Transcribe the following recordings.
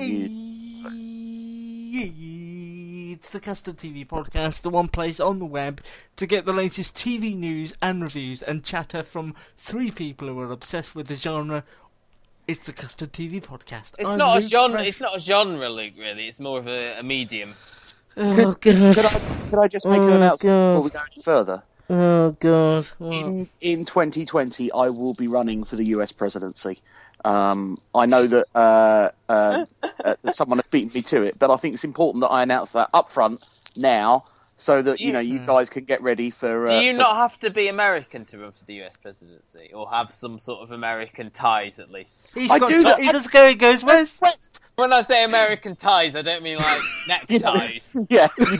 It's the Custard TV podcast, the one place on the web to get the latest TV news and reviews and chatter from three people who are obsessed with the genre. It's the Custard TV podcast. It's not a genre. It's not a genre, Luke. Really, it's more of a medium. Oh God! Could I just make an announcement before we go any further? Oh God! In 2020, I will be running for the US presidency. I know that someone has beaten me to it, but I think it's important that I announce that up front now so that you guys can get ready for... Do you not have to be American to run for the US presidency or have some sort of American ties at least? He goes west. When I say American ties, I don't mean like neckties. Yeah, you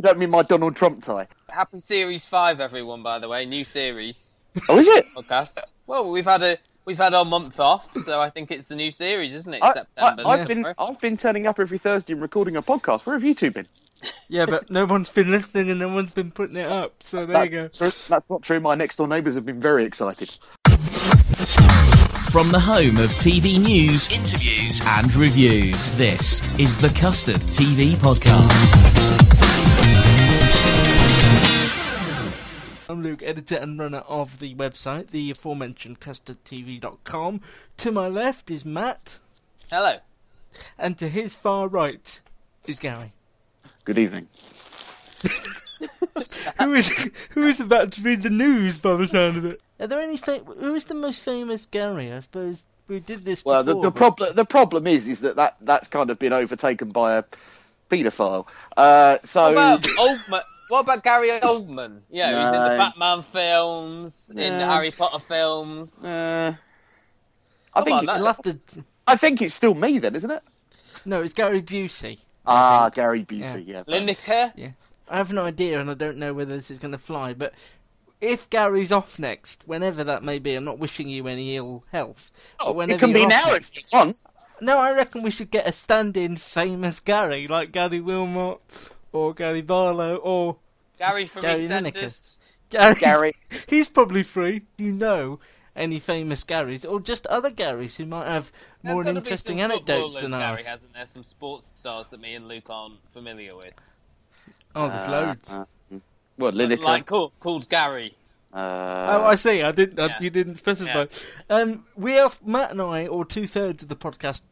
don't mean my Donald Trump tie. Happy Series 5, everyone, by the way. New series. Oh, is it? Podcast. Well, We've had our month off, so I think it's the new series, isn't it? September. I've been turning up every Thursday and recording a podcast. Where have you two been? Yeah, but no one's been listening and no one's been putting it up, so there you go. That's not true. My next-door neighbours have been very excited. From the home of TV news, interviews and reviews, this is the Custard TV podcast. I'm Luke, editor and runner of the website, the aforementioned CustardTV.com. To my left is Matt. Hello. And to his far right is Gary. Good evening. Who is about to read the news by the sound of it? Are there any who is the most famous Gary? I suppose we did this. Well, before, the problem is that's kind of been overtaken by a paedophile. What about Gary Oldman? Yeah, no. He's in the Batman films, in the Harry Potter films. I think it's still me then, isn't it? No, it's Gary Busey. Gary Busey, yeah. Lineker? Yeah. I have no idea, and I don't know whether this is going to fly, but if Gary's off next, whenever that may be, I'm not wishing you any ill health. Oh, it can be now if you want. No, I reckon we should get a stand-in famous Gary, like Gary Wilmot... or Gary Barlow, or Gary from EastEnders. Gary. He's probably free. You know any famous Garys, or just other Garys who might have more interesting anecdotes than ours. Gary, hasn't there? Some sports stars that me and Luke aren't familiar with. Oh, there's loads. Well, Lineker. Like called Gary. I see. I didn't. Yeah. You didn't specify. Yeah. Matt and I, or 2/3 of the podcast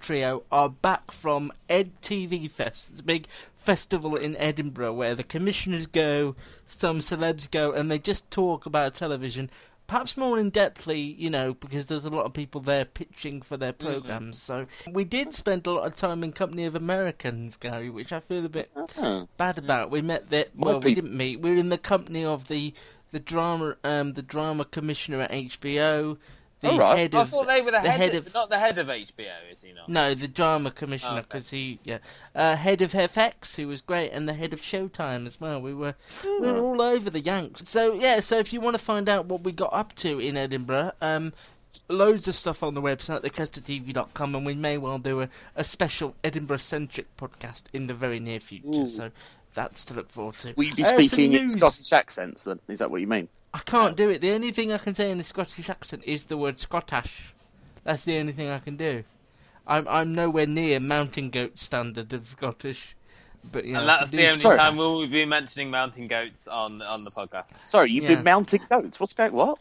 trio, are back from EdTV Fest. It's a big festival in Edinburgh where the commissioners go, some celebs go, and they just talk about television, perhaps more in-depthly, because there's a lot of people there pitching for their programmes. Mm-hmm. So we did spend a lot of time in company of Americans, Gary, which I feel a bit bad about. We were in the company of the drama commissioner at HBO. I thought they were the head of... Not the head of HBO, is he not? No, the drama commissioner, head of FX, who was great, and the head of Showtime as well. We were all over the Yanks. So if you want to find out what we got up to in Edinburgh, loads of stuff on the website, thecustardtv.com, and we may well do a special Edinburgh-centric podcast in the very near future, so that's to look forward to. Will you be speaking in Scottish accents, then? Is that what you mean? I can't do it. The only thing I can say in a Scottish accent is the word Scottish. That's the only thing I can do. I'm nowhere near mountain goat standard of Scottish. But, and that's the only time we'll be mentioning mountain goats on the podcast. Sorry, you've been mounting goats? What?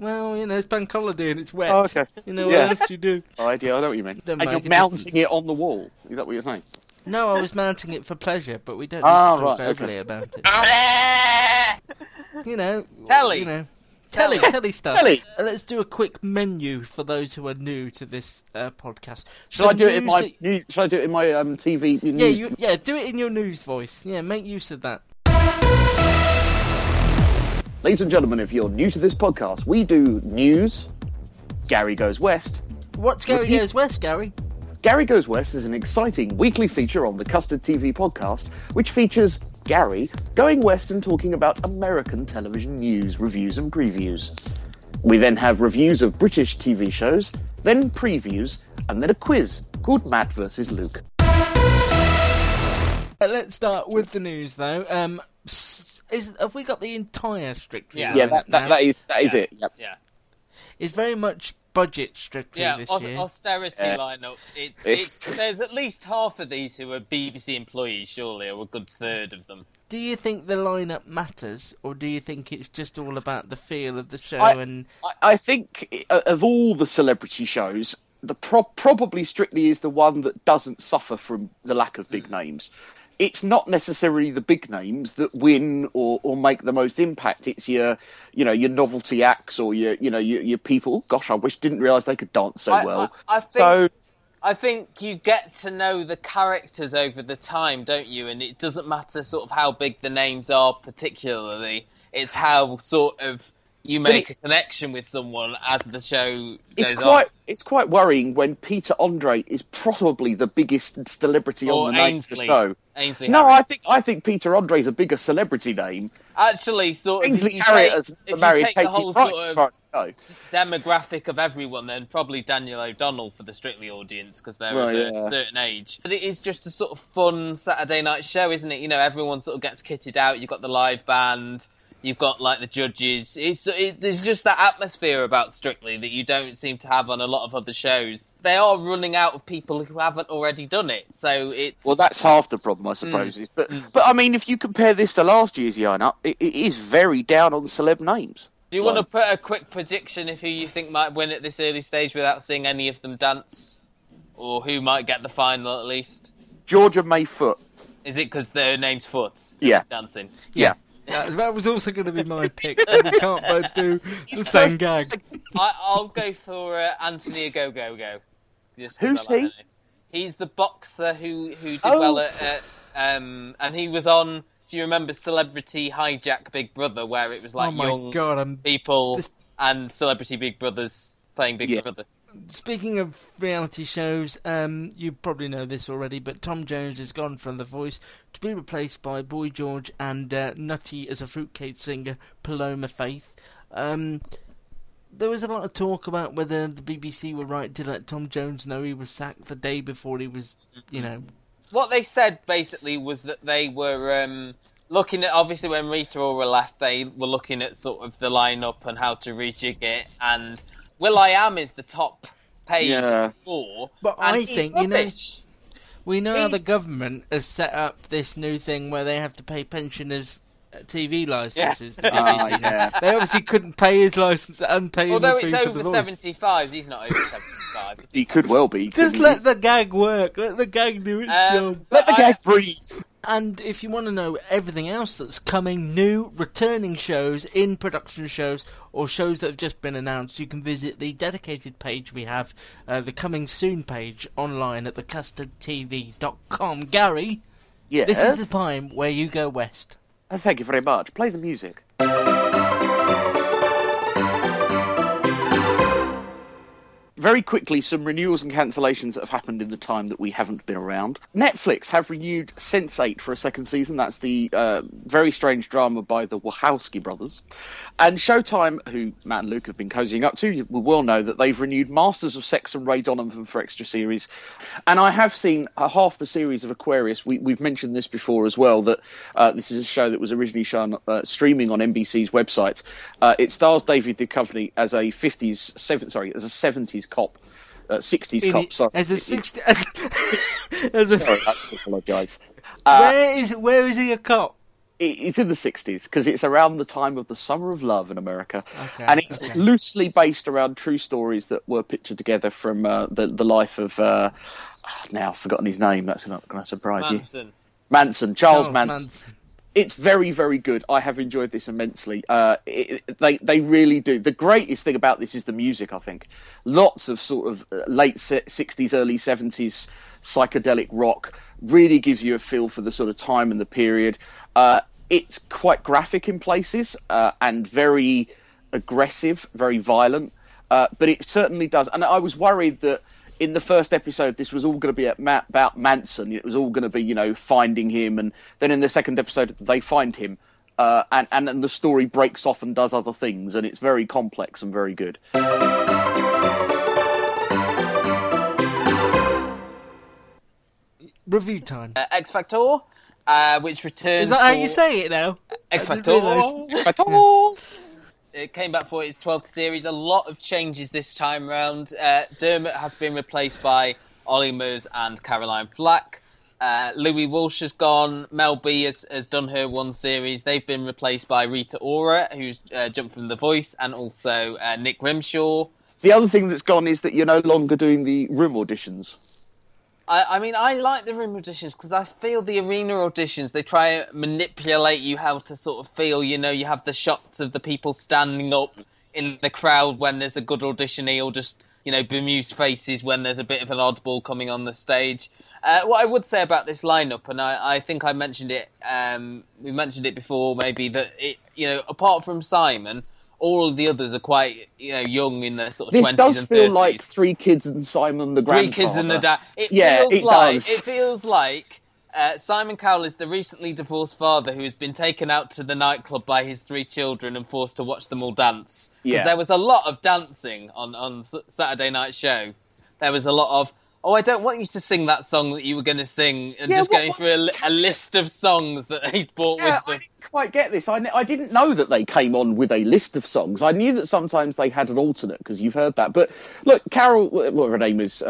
Well, you know, it's bank holiday and it's wet. Oh, okay. You know, what else do you do? Oh, I know what you mean. And you're mounting it on the wall. Is that what you're saying? No, I was mounting it for pleasure, but we don't need to talk overly about it. You know, telly. You know, telly stuff. Telly. Let's do a quick menu for those who are new to this podcast. Shall I do it in my TV? News? Yeah, do it in your news voice. Yeah, make use of that. Ladies and gentlemen, if you're new to this podcast, we do news, Gary Goes West. What's Gary Goes West, Gary? Gary Goes West is an exciting weekly feature on the Custard TV podcast, which features Gary going west and talking about American television news, reviews and previews. We then have reviews of British TV shows, then previews, and then a quiz called Matt versus Luke. Let's start with the news, though. Have we got the entire Strictly? Yeah, that is it. Yep. Yeah, it's very much budget Strictly this year. Austerity lineup. There's at least half of these who are BBC employees, surely, or a good third of them. Do you think the lineup matters, or do you think it's just all about the feel of the show? I think of all the celebrity shows, probably Strictly is the one that doesn't suffer from the lack of big names. It's not necessarily the big names that win or make the most impact. It's your novelty acts or your people. Gosh, I didn't realise they could dance so well. I think you get to know the characters over the time, don't you? And it doesn't matter sort of how big the names are particularly. It's how sort of you make a connection with someone as the show goes on. It's quite worrying when Peter Andre is probably the biggest celebrity on the night of the show. Ainsley Harriott. I think Peter Andre's a bigger celebrity name. Actually, sort of. Ainsley Harriott as the married Katie Price. Sort of demographic of everyone, then probably Daniel O'Donnell for the Strictly audience because they're a certain age. But it is just a sort of fun Saturday night show, isn't it? You know, everyone sort of gets kitted out. You've got the live band. You've got like the judges. There's just that atmosphere about Strictly that you don't seem to have on a lot of other shows. They are running out of people who haven't already done it, so it's that's half the problem, I suppose. But I mean, if you compare this to last year's lineup, it is very down on celeb names. Do you want to put a quick prediction of who you think might win at this early stage without seeing any of them dance, or who might get the final at least? Georgia May Foote. Is it because their name's Foote? Yeah, dancing. Yeah. That was also going to be my pick. We can't both do the same gag. I'll go for Anthony Ogogogo. Who's he? He's the boxer who did well at... and he was on, if you remember, Celebrity Hijack Big Brother, where it was like people and Celebrity Big Brothers playing Big Brother. Speaking of reality shows, you probably know this already, but Tom Jones has gone from The Voice to be replaced by Boy George and nutty as a fruitcake singer Paloma Faith. There was a lot of talk about whether the BBC were right to let Tom Jones know he was sacked the day before he was, you know... What they said, basically, was that they were... looking at, obviously, when Rita Ora left, they were looking at sort of the lineup and how to rejig it, and... Will I Am is the top paid for, but I think rubbish. You know, we know how the government has set up this new thing where they have to pay pensioners TV licenses. Yeah. They obviously couldn't pay his license and pay. Although it's over 75, he's not over 75. He could well be. Just let the gag work. Let the gag do its job. Let the gag breathe. And if you want to know everything else that's coming, new, returning shows, in-production shows, or shows that have just been announced, you can visit the dedicated page we have, the Coming Soon page, online at thecustardtv.com. Gary, yes? This is the time where you go west. Thank you very much. Play the music. Very quickly, some renewals and cancellations that have happened in the time that we haven't been around. Netflix have renewed Sense8 for a second season. That's the very strange drama by the Wachowski brothers. And Showtime, who Matt and Luke have been cozying up to, will well know that they've renewed Masters of Sex and Ray Donovan for extra series. And I have seen half the series of Aquarius. We've mentioned this before as well, that this is a show that was originally shown streaming on NBC's websites. It stars David Duchovny as a 70s cop, 60s cop. Sorry, I apologise. Where is he a cop? It's in the 60s because it's around the time of the Summer of Love in America. Okay, and it's loosely based around true stories that were pictured together from the life of, now I've forgotten his name, that's not going to surprise you. Manson. Charles Manson. It's very, very good. I have enjoyed this immensely. They really do. The greatest thing about this is the music, I think. Lots of sort of late 60s, early 70s psychedelic rock really gives you a feel for the sort of time and the period. It's quite graphic in places and very aggressive, very violent, but it certainly does. And I was worried that in the first episode, this was all going to be about Manson. It was all going to be, you know, finding him. And then in the second episode, they find him. And the story breaks off and does other things. And it's very complex and very good. Review time. X-Factor, which returns. Is that how you say it now? X-Factor. X-Factor. It came back for its 12th series. A lot of changes this time round. Dermot has been replaced by Ollie Murs and Caroline Flack. Louis Walsh has gone. Mel B has done her one series. They've been replaced by Rita Ora, who's jumped from The Voice, and also Nick Grimshaw. The other thing that's gone is that you're no longer doing the room auditions. I mean, I like the room auditions because I feel the arena auditions, they try and manipulate you how to sort of feel, you know, you have the shots of the people standing up in the crowd when there's a good auditionee, or just, you know, bemused faces when there's a bit of an oddball coming on the stage. What I would say about this lineup, and I think I mentioned it, we mentioned it before maybe, that, it, you know, apart from Simon, all of the others are quite, you know, young in their sort of 20s and 30s. This does feel like Three Kids and Simon the Grandfather. Three Kids and the Dad. It feels like Simon Cowell is the recently divorced father who has been taken out to the nightclub by his three children and forced to watch them all dance. Because there was a lot of dancing on Saturday Night Show. There was a lot of, oh, I don't want you to sing that song that you were going to sing, and just going through a list of songs that he'd brought with them. I didn't quite get this. I didn't know that they came on with a list of songs. I knew that sometimes they had an alternate, because you've heard that. But look, Carol, what her name is,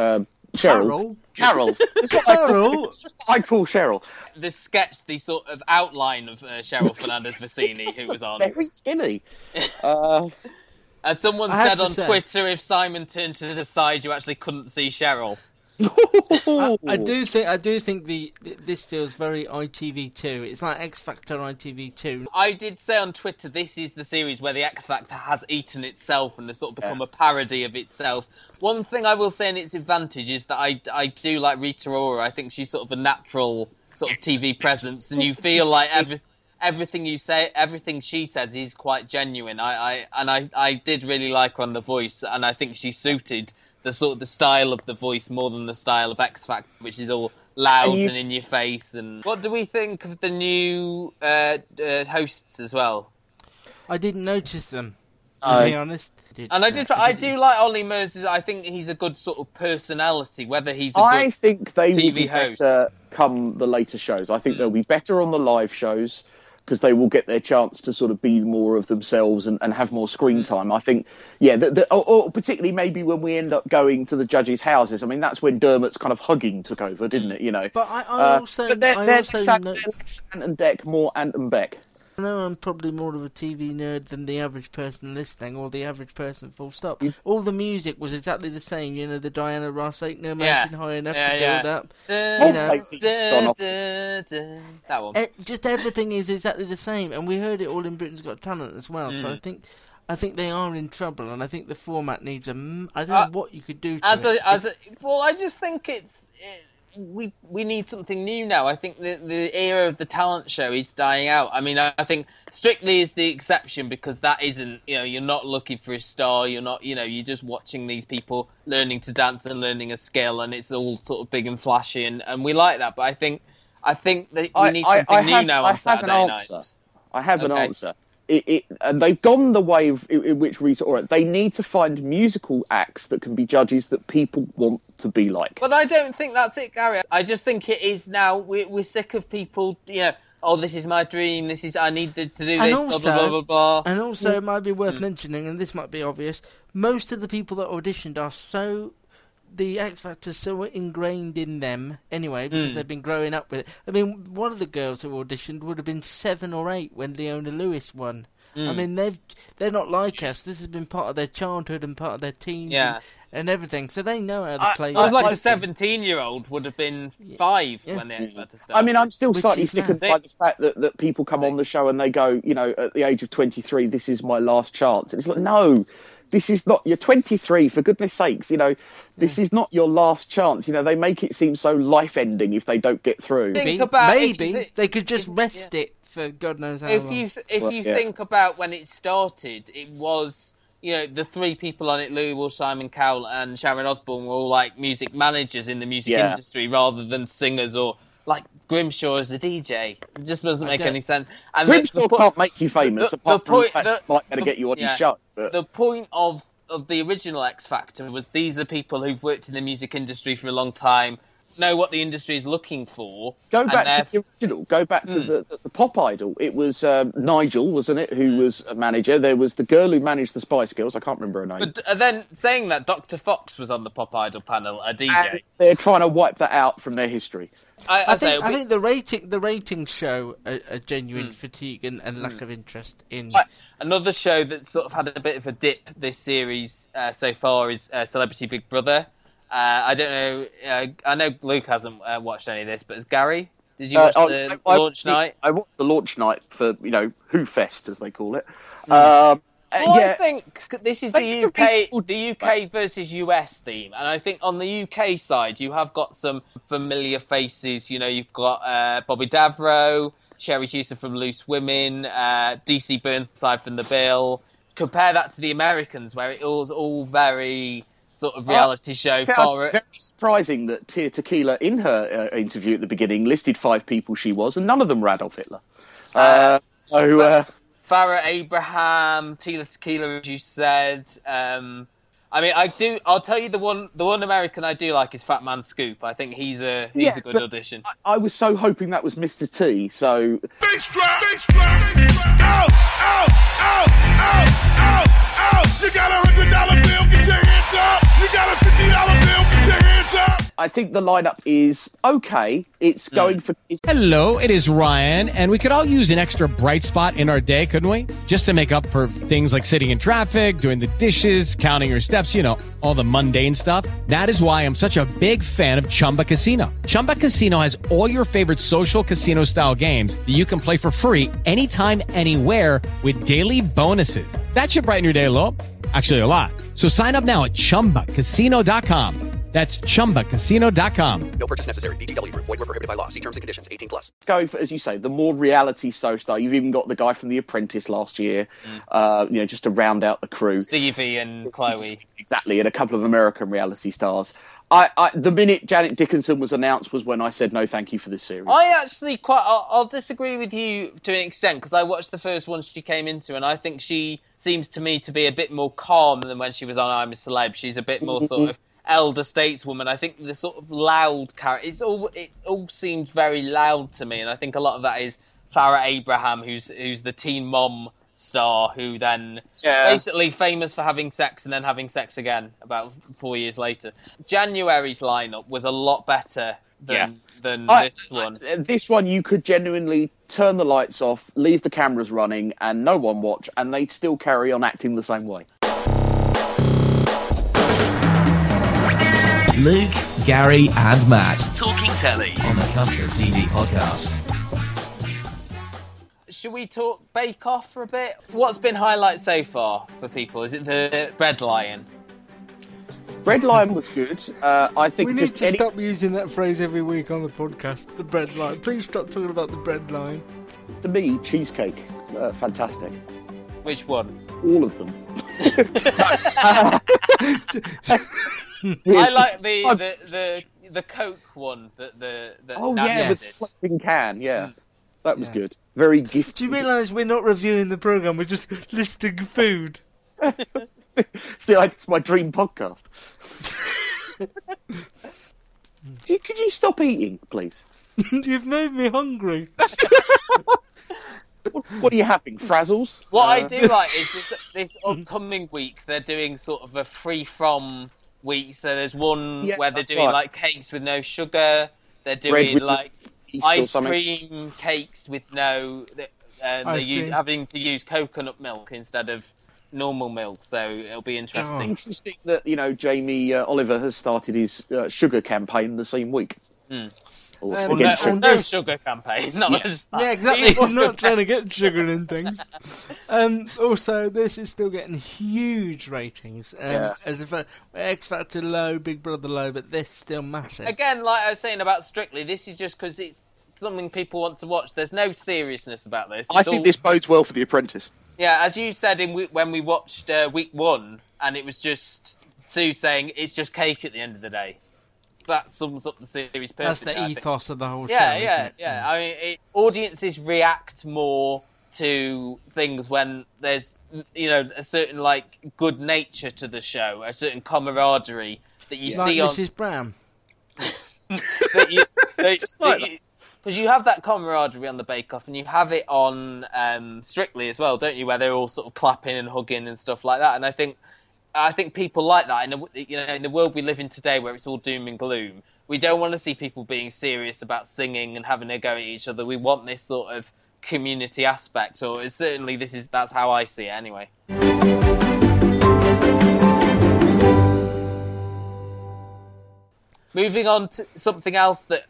Cheryl. Carol. That's what I call Cheryl. This sketch, the sort of outline of Cheryl Fernandez-Versini, who was on. Very skinny. As someone said on Twitter, if Simon turned to the side, you actually couldn't see Cheryl. I do think this feels very ITV2. It's like X Factor ITV2. I did say on Twitter, this is the series where the X Factor has eaten itself and has sort of become a parody of itself. One thing I will say in its advantage is that I do like Rita Ora. I think she's sort of a natural sort of TV presence, and you feel like everything you say, everything she says is quite genuine. I did really like her on The Voice, and I think she suited the sort of the style of The Voice more than the style of X Factor, which is all loud and in your face. And what do we think of the new hosts as well? I didn't notice them, to be honest. I do like Ollie Murs. I think he's a good sort of personality. Whether he's, I think they will be better come the later shows. I think they'll be better on the live shows, because they will get their chance to sort of be more of themselves and have more screen time. I think, or particularly maybe when we end up going to the judges' houses. I mean, that's when Dermot's kind of hugging took over, didn't it? You know. But they're Ant and Dec, more Ant and Beck. I know I'm probably more of a TV nerd than the average person listening, or the average person full stop. All the music was exactly the same, you know, the Diana Ross Ain't No Mountain High Enough to Build Up. That one. Just everything is exactly the same, and we heard it all in Britain's Got Talent as well, so I think they are in trouble, and I think the format needs I don't know what you could do to I just think we need something new now. I think the era of the talent show is dying out. I mean, I think Strictly is the exception, because that isn't, you know, you're not looking for a star. You're not, you know, you're just watching these people learning to dance and learning a skill, and it's all sort of big and flashy, and we like that. But I think that we need something new now on Saturday nights. I have an answer. And they've gone the way in which Rita Ora. They need to find musical acts that can be judges that people want to be like. But I don't think that's it, Gary. I just think it is now. We're sick of people, you know, oh, this is my dream, this is, I need to do this, blah, blah, blah, blah, blah. And also, it might be worth mentioning, and this might be obvious, most of the people that auditioned are so the X Factor so ingrained in them anyway, because they've been growing up with it. I mean, one of the girls who auditioned would have been 7 or 8 when Leona Lewis won. I mean, they're not like us. This has been part of their childhood and part of their teens and everything, so they know how to play. I was like a 17-year-old would have been 5 when the X Factor started. I mean, I'm still slightly sickened by the fact that people come on the show and they go, you know, at the age of 23, this is my last chance. And it's like, no. This is not, you're 23, for goodness sakes, you know, this is not your last chance. You know, they make it seem so life-ending if they don't get through. Think about they could just rest it for God knows how long. If you think about when it started, it was, you know, the 3 people on it, Lou Will, Simon Cowell and Sharon Osbourne, were all like music managers in the music industry rather than singers or... like Grimshaw as a DJ. It just doesn't make any sense. And Grimshaw can't make you famous, apart from the fact it might better get you on your show. But. The point of the original X Factor was these are people who've worked in the music industry for a long time, know what the industry is looking for. Go back to the original. Go back to the Pop Idol. It was Nigel, wasn't it, who was a manager. There was the girl who managed the Spice Girls. I can't remember her name. But then saying that, Dr. Fox was on the Pop Idol panel, a DJ. And they're trying to wipe that out from their history. I think the ratings show a genuine fatigue and lack of interest in. Another show that sort of had a bit of a dip this series so far is Celebrity Big Brother. I don't know. I know Luke hasn't watched any of this, but is Gary? Did you watch the launch night? I watched the launch night for Who Fest, as they call it. I think this is the UK versus US theme, and I think on the UK side you have got some familiar faces. You know, you've got Bobby Davro, Sherry Houston from Loose Women, DC Burnside from The Bill. Compare that to the Americans, where it was all very sort of reality show for it. Very surprising that Tila Tequila, in her interview at the beginning, listed 5 people she was, and none of them were Adolf Hitler. Farrah Abraham, Tila Tequila, as you said. I mean, I'll tell you the one American I do like is Fat Man Scoop. I think he's a good audition. I was so hoping that was Mr. T. So. You got a $100 bill, get your hands up. You got a $50 bill, get your hands up. I think the lineup is okay. It's going for... Hello, it is Ryan, and we could all use an extra bright spot in our day, couldn't we? Just to make up for things like sitting in traffic, doing the dishes, counting your steps, you know, all the mundane stuff. That is why I'm such a big fan of Chumba Casino. Chumba Casino has all your favorite social casino-style games that you can play for free anytime, anywhere with daily bonuses. That should brighten your day a little. Actually, a lot. So sign up now at ChumbaCasino.com. That's ChumbaCasino.com. No purchase necessary. VGW Group. Void where prohibited by law. See terms and conditions. 18+. Going for, as you say, the more reality show style. You've even got the guy from The Apprentice last year, just to round out the crew. Stevie and Chloe. Exactly, and a couple of American reality stars. The minute Janet Dickinson was announced was when I said no thank you for this series. I actually I'll disagree with you to an extent, because I watched the first one she came into, and I think she seems to me to be a bit more calm than when she was on I'm a Celeb. She's a bit more sort of elder stateswoman. I think the sort of loud character, it all seemed very loud to me, and I think a lot of that is Farrah Abraham, who's the teen mom star, who then basically famous for having sex and then having sex again about 4 years later. January's lineup was a lot better than this one. This one you could genuinely turn the lights off, leave the cameras running, and no one watch, and they'd still carry on acting the same way. Luke, Gary, and Matt talking telly on the Custard TV podcast. Should we talk Bake Off for a bit? What's been highlight so far for people? Is it the Bread Lion? Bread Lion was good. I think we need to stop using that phrase every week on the podcast. The Bread Lion. Please stop talking about the Bread Lion. To me, cheesecake, fantastic. Which one? All of them. I like the Coke one that the with the flipping can. That was good. Very gifted. Do you realise we're not reviewing the programme? We're just listing food. Still, it's my dream podcast. Could you stop eating, please? You've made me hungry. What are you having, Frazzles? What I do like is this upcoming week they're doing sort of a free from week. So there's one where they're doing like cakes with no sugar. They're doing like ice cream cakes with no. And they're having to use coconut milk instead of normal milk, so it'll be interesting. Oh. Interesting that, you know, Jamie Oliver has started his sugar campaign the same week. Mm. No sugar campaign. Exactly. I'm not trying to get sugar in things. Also, this is still getting huge ratings. As if X Factor low, Big Brother low, but this still massive. Again, like I was saying about Strictly, this is just because it's something people want to watch. There's no seriousness about this. I think this bodes well for The Apprentice. Yeah, as you said when we watched week one, and it was just Sue saying it's just cake at the end of the day. That sums up the series perfectly. That's the ethos of the whole show. Yeah. I mean, audiences react more to things when there's, you know, a certain like good nature to the show, a certain camaraderie that you see like on Mrs. Brown. Because you have that camaraderie on the Bake Off, and you have it on Strictly as well, don't you? Where they're all sort of clapping and hugging and stuff like that. And I think people like that. In the world we live in today, where it's all doom and gloom, we don't want to see people being serious about singing and having a go at each other. We want this sort of community aspect, or certainly that's how I see it anyway. Moving on to something else that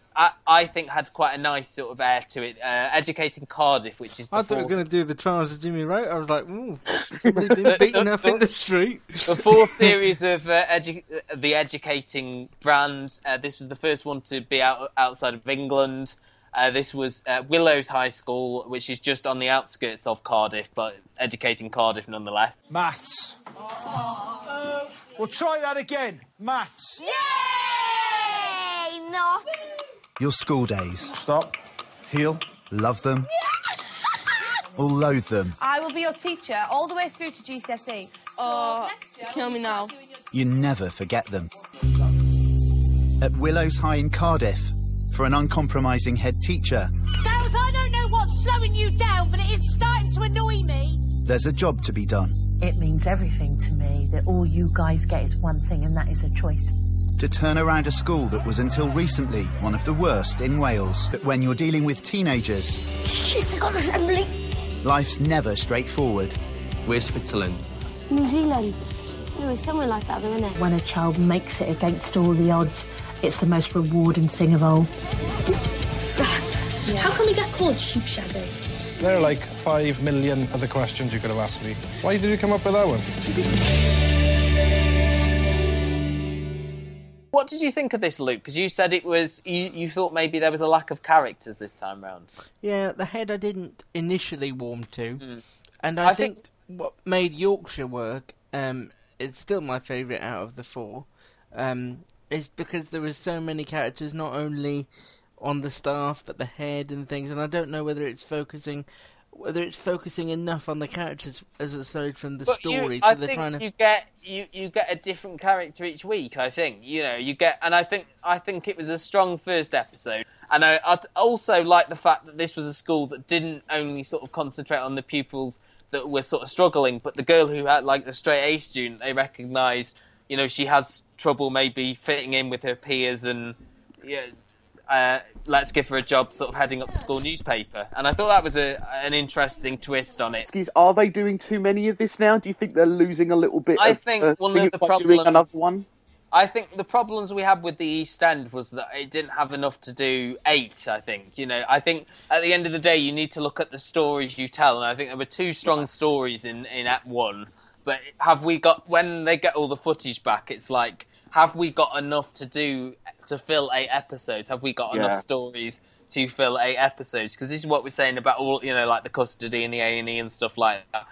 I think had quite a nice sort of air to it, Educating Cardiff, which is the I thought we were going to do The Trials of Jimmy Rose. I was like, ooh, somebody been beaten up in the street. The fourth series of the Educating brand. This was the first one to be outside of England. This was Willows High School, which is just on the outskirts of Cardiff, but Educating Cardiff nonetheless. Maths. Oh. We'll try that again. Maths. Yay! Not... Your school days. Stop. Heel. Love them. Or loathe them. I will be your teacher all the way through to GCSE. Oh, kill me now. You never forget them. At Willows High in Cardiff, for an uncompromising head teacher. Girls, I don't know what's slowing you down, but it is starting to annoy me. There's a job to be done. It means everything to me that all you guys get is one thing, and that is a choice. To turn around a school that was until recently one of the worst in Wales. But when you're dealing with teenagers... Shit, I got assembly. Life's never straightforward. Where's Switzerland? New Zealand. No, it's somewhere like that, though, isn't it? When a child makes it against all the odds, it's the most rewarding thing of all. How can we get called sheep shaggers? There are like 5 million other questions you could have asked me. Why did you come up with that one? What did you think of this, Luke? Because you said it was... You thought maybe there was a lack of characters this time round. Yeah, the head I didn't initially warm to. Mm. And I think what made Yorkshire work, it's still my favourite out of the four, is because there was so many characters, not only on the staff, but the head and things. And I don't know whether it's focusing... Whether it's focusing enough on the characters as aside from the story, so they're trying to. You get a different character each week. I think I think it was a strong first episode, and I also like the fact that this was a school that didn't only sort of concentrate on the pupils that were sort of struggling, but the girl who had like the straight A student, they recognised, you know, she has trouble maybe fitting in with her peers and yeah. Let's give her a job sort of heading up the school newspaper. And I thought that was an interesting twist on it. Are they doing too many of this now? Do you think they're losing a little bit? I think the problems we had with the East End was that it didn't have enough to do 8, I think. You know, I think at the end of the day you need to look at the stories you tell, and I think there were two strong stories in Act 1. But when they get all the footage back, it's like, have we got enough to do to fill 8 episodes? Have we got enough stories to fill 8 episodes? Because this is what we're saying about all, you know, like the custody and the A&E and stuff like that.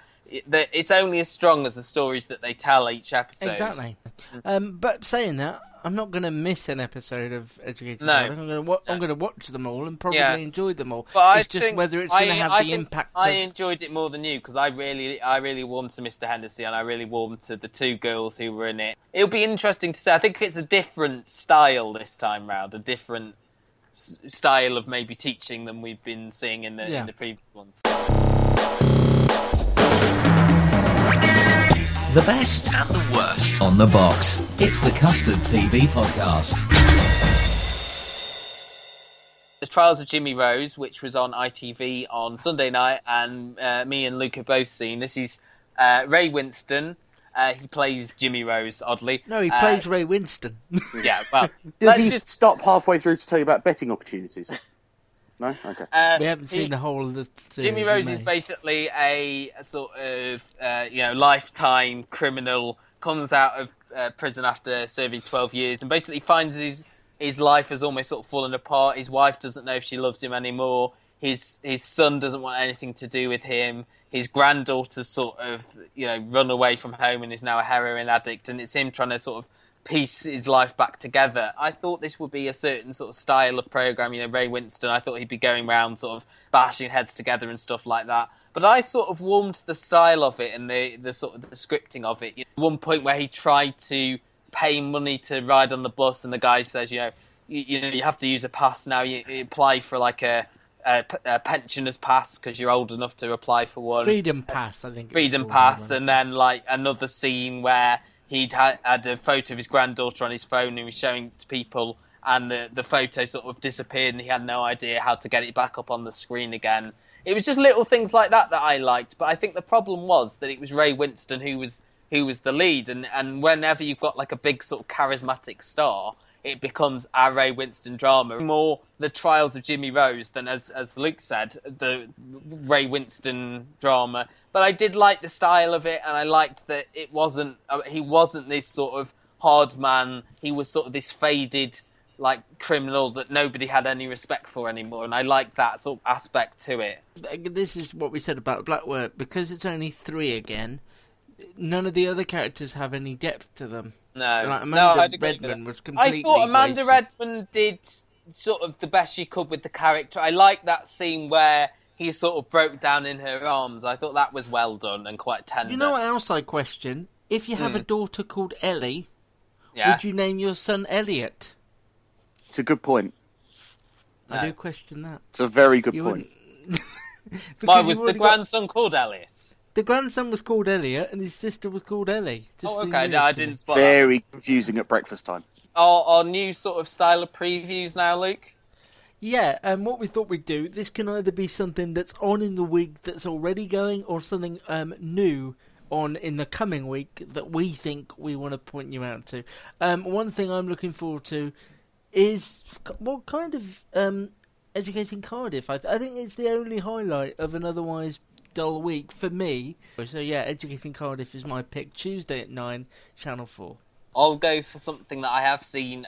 It's only as strong as the stories that they tell each episode. Exactly. But saying that, I'm not going to miss an episode of Educating Cardiff. I'm going to watch them all and probably enjoy them all. But it's just whether it's going to have the impact. I enjoyed it more than you because I really warmed to Mr. Henderson and I really warmed to the two girls who were in it. It'll be interesting to see. I think it's a different style this time round, a different style of maybe teaching than we've been seeing in the previous ones. The best and the worst on the box. It's the Custard TV podcast. The Trials of Jimmy Rose, which was on ITV on Sunday night, and me and Luke have both seen. This is Ray Winstone. He plays Jimmy Rose, oddly. No, he plays Ray Winstone. Yeah, well... Does he just stop halfway through to tell you about betting opportunities? No? Okay. We haven't seen the whole of the series. Jimmy Rose is basically a sort of, lifetime criminal, comes out of prison after serving 12 years and basically finds his life has almost sort of fallen apart. His wife doesn't know if she loves him anymore. His son doesn't want anything to do with him. His granddaughter's sort of, run away from home and is now a heroin addict, and it's him trying to sort of piece his life back together. I thought this would be a certain sort of style of programme, Ray Winstone. I thought he'd be going around sort of bashing heads together and stuff like that. But I sort of warmed to the style of it and the sort of the scripting of it. One point where he tried to pay money to ride on the bus, and the guy says, you have to use a pass now. You apply for like a pensioner's pass because you're old enough to apply for one. Freedom pass, I think. Freedom pass, and then like another scene where he'd had a photo of his granddaughter on his phone and he was showing it to people, and the photo sort of disappeared and he had no idea how to get it back up on the screen again. It was just little things like that I liked, but I think the problem was that it was Ray Winstone who was the lead, and whenever you've got like a big sort of charismatic star, it becomes a Ray Winstone drama. More the Trials of Jimmy Rose than, as Luke said, the Ray Winstone drama. But I did like the style of it, and I liked that it wasn't... he wasn't this sort of hard man. He was sort of this faded, like, criminal that nobody had any respect for anymore, and I liked that sort of aspect to it. This is what we said about Blackwork. Because it's only three again, none of the other characters have any depth to them. No, like Amanda Redmond was completely... I thought Amanda Redmond did sort of the best she could with the character. I like that scene where he sort of broke down in her arms. I thought that was well done and quite tender. You know what else I question? If you have a daughter called Ellie, would you name your son Elliot? It's a good point. I do question that. It's a very good point. Why was the grandson called Elliot? The grandson was called Elliot, and his sister was called Ellie. No, I didn't spot that. Very confusing at breakfast time. Our new sort of style of previews now, Luke? Yeah, and what we thought we'd do, this can either be something that's on in the week that's already going, or something new on in the coming week that we think we want to point you out to. One thing I'm looking forward to is what kind of Educating Cardiff. I think it's the only highlight of an otherwise dull week for me. So yeah, Educating Cardiff is my pick. Tuesday at 9, Channel 4. I'll go for something that I have seen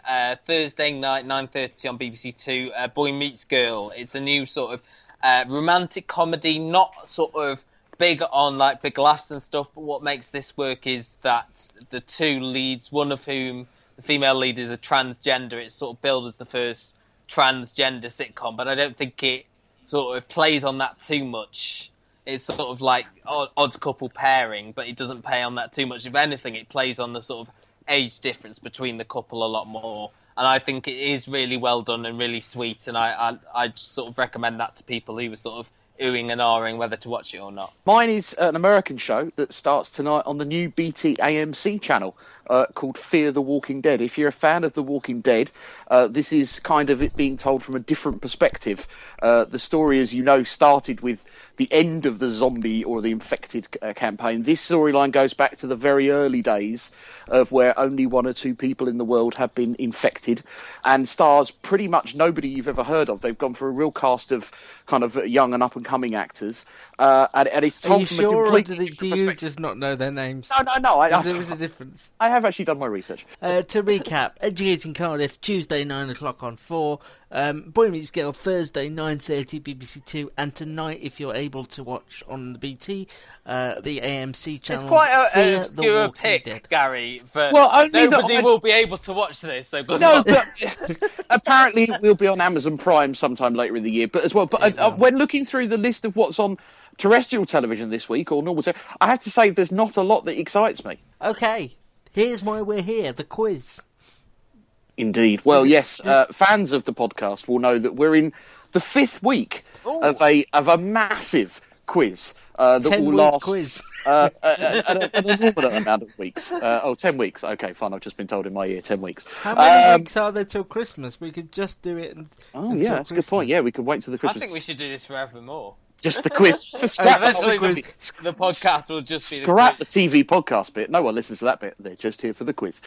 Thursday night, 9:30 on BBC Two. Boy Meets Girl. It's a new sort of romantic comedy, not sort of big on like big laughs and stuff. But what makes this work is that the two leads, one of whom, the female lead, is a transgender. It's sort of billed as the first transgender sitcom, but I don't think it sort of plays on that too much. It's sort of like odd couple pairing, but it doesn't play on that too much. If anything, it plays on the sort of age difference between the couple a lot more. And I think it is really well done and really sweet. And I just sort of recommend that to people who were sort of oohing and ahhing whether to watch it or not. Mine is an American show that starts tonight on the new BT AMC channel called Fear the Walking Dead. If you're a fan of The Walking Dead, this is kind of it being told from a different perspective. The story, as you know, started with the end of the zombie or the infected campaign. This storyline goes back to the very early days of where only one or two people in the world have been infected, and stars pretty much nobody you've ever heard of. They've gone for a real cast of kind of young and up-and-coming actors. And it's told from a completely different perspective. Do you just not know their names? No. There was a difference. I have actually done my research. To recap, Educating Cardiff, Tuesday, 9 o'clock on 4. Boy Meets Girl, Thursday, 9:30, BBC Two. And tonight, if you're able to watch on the BT, the AMC channel. It's quite an obscure pick, Dead. Gary, but nobody will be able to watch this. So good luck. But apparently it will be on Amazon Prime sometime later in the year. But as well, when looking through the list of what's on terrestrial television this week or normal television, I have to say there's not a lot that excites me. Okay, here's why we're here, the quiz. Indeed. Well, yes, fans of the podcast will know that we're in the fifth week of a massive quiz that will last an enormous amount of weeks. 10 weeks. Okay, fine. I've just been told in my ear 10 weeks. How many weeks are there till Christmas? We could just do it. That's a good point. Yeah, we could wait till the Christmas. I think we should do this forevermore. Just the quiz. The podcast will just be scrap the TV podcast bit. No one listens to that bit. They're just here for the quiz.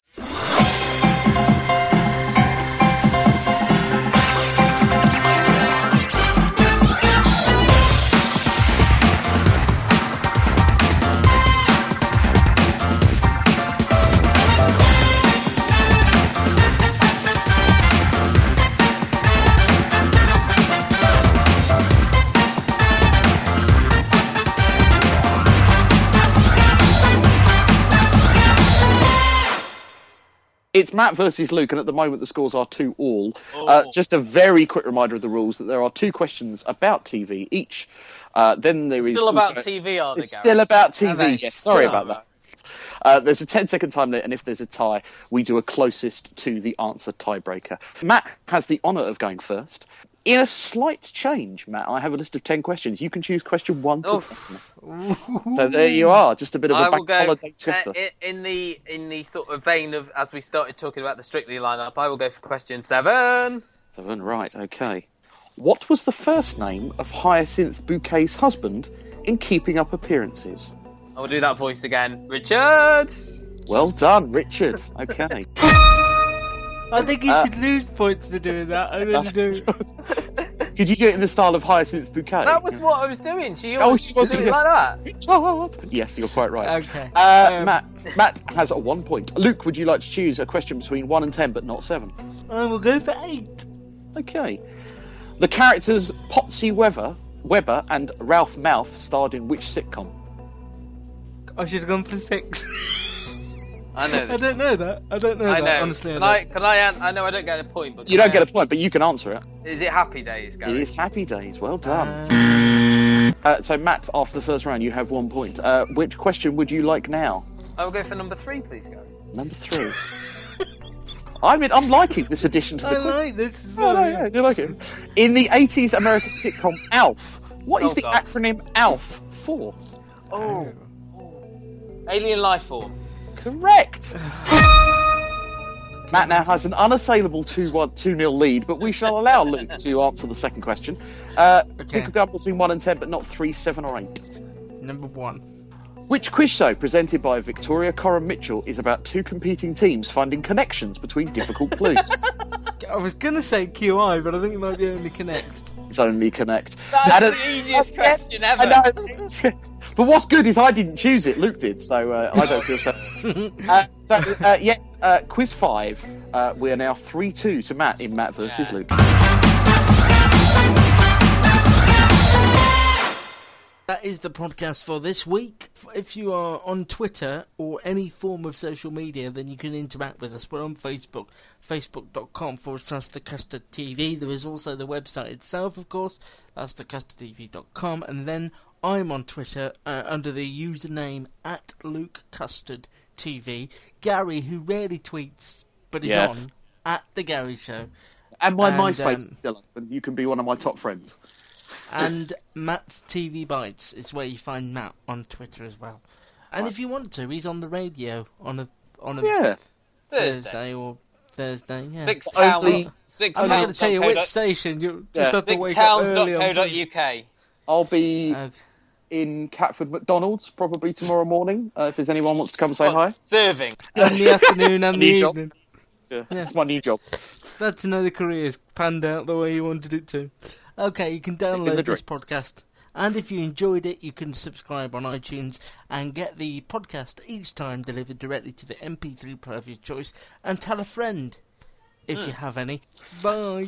It's Matt versus Luke, and at the moment the scores are 2-all. Just a very quick reminder of the rules, that there are two questions about TV each. Then there is still about TV, are they, Gary? Still about TV, yes. Sorry about that. There's a 10-second time limit, and if there's a tie, we do a closest to the answer tiebreaker. Matt has the honour of going first. In a slight change, Matt, I have a list of 10 questions. You can choose question 1 to 10. So there you are, just a bit of a bank holiday twister. In the sort of vein of, as we started talking about the Strictly lineup, I will go for question 7. 7, right, okay. What was the first name of Hyacinth Bouquet's husband in Keeping Up Appearances? I will do that voice again. Richard! Well done, Richard. Okay. I think you should lose points for doing that. I really do. Could you do it in the style of Hyacinth Bouquet? That was what I was doing. She was doing it like that. Yes, you're quite right. Okay. Matt has a 1 point. Luke, would you like to choose a question between 1 and 10, but not 7? I will go for 8. Okay. The characters Popsy Webber and Ralph Mouth starred in which sitcom? I should have gone for 6. I know. I don't know that. Honestly, I know I don't get a point, but you don't get a point, but you can answer it. Is it Happy Days, Gary? It is Happy Days. Well done. So, Matt, after the first round, you have 1 point. Which question would you like now? I will go for number 3, please, Gary. Number 3. I'm liking this addition to the quiz. I like this as well. Yeah, you like it. In the 80s American sitcom ALF, what is the acronym ALF for? Alien Life Form. Correct. Matt now has an unassailable 2-0 lead, but we shall allow Luke to answer the second question. Pick a number between 1 and 10, but not 3, 7, or 8. Number 1. Which quiz show presented by Victoria Coram Mitchell is about two competing teams finding connections between difficult clues? I was going to say QI, but I think it might be Only Connect. It's Only Connect. That's the easiest question ever. But what's good is I didn't choose it, Luke did, so I don't feel sad. Quiz 5, we are now 3-2 to Matt in Matt versus Luke. That is the podcast for this week. If you are on Twitter or any form of social media, then you can interact with us. We're on Facebook, facebook.com/thecustardtv. There is also the website itself, of course. That's thecustardtv.com. And then I'm on Twitter under the username @LukeCustardTV. Gary, who rarely tweets but is on, @TheGaryShow. And my MySpace is still up, and you can be one of my top friends. And Matt's TV Bites is where you find Matt on Twitter as well. And if you want to, he's on the radio on a Thursday. Yeah. Six Towns. I'm not going to tell you which station. You just have to wake up early. SixTowns.co.uk. I'll be in Catford McDonald's probably tomorrow morning, if there's anyone wants to come say hi. Serving. In the afternoon and the evening. Yeah, that's my new job. Glad to know the career's panned out the way you wanted it to. Okay, you can download this podcast. And if you enjoyed it, you can subscribe on iTunes and get the podcast each time delivered directly to the MP3 player of your choice. And tell a friend, if you have any. Bye.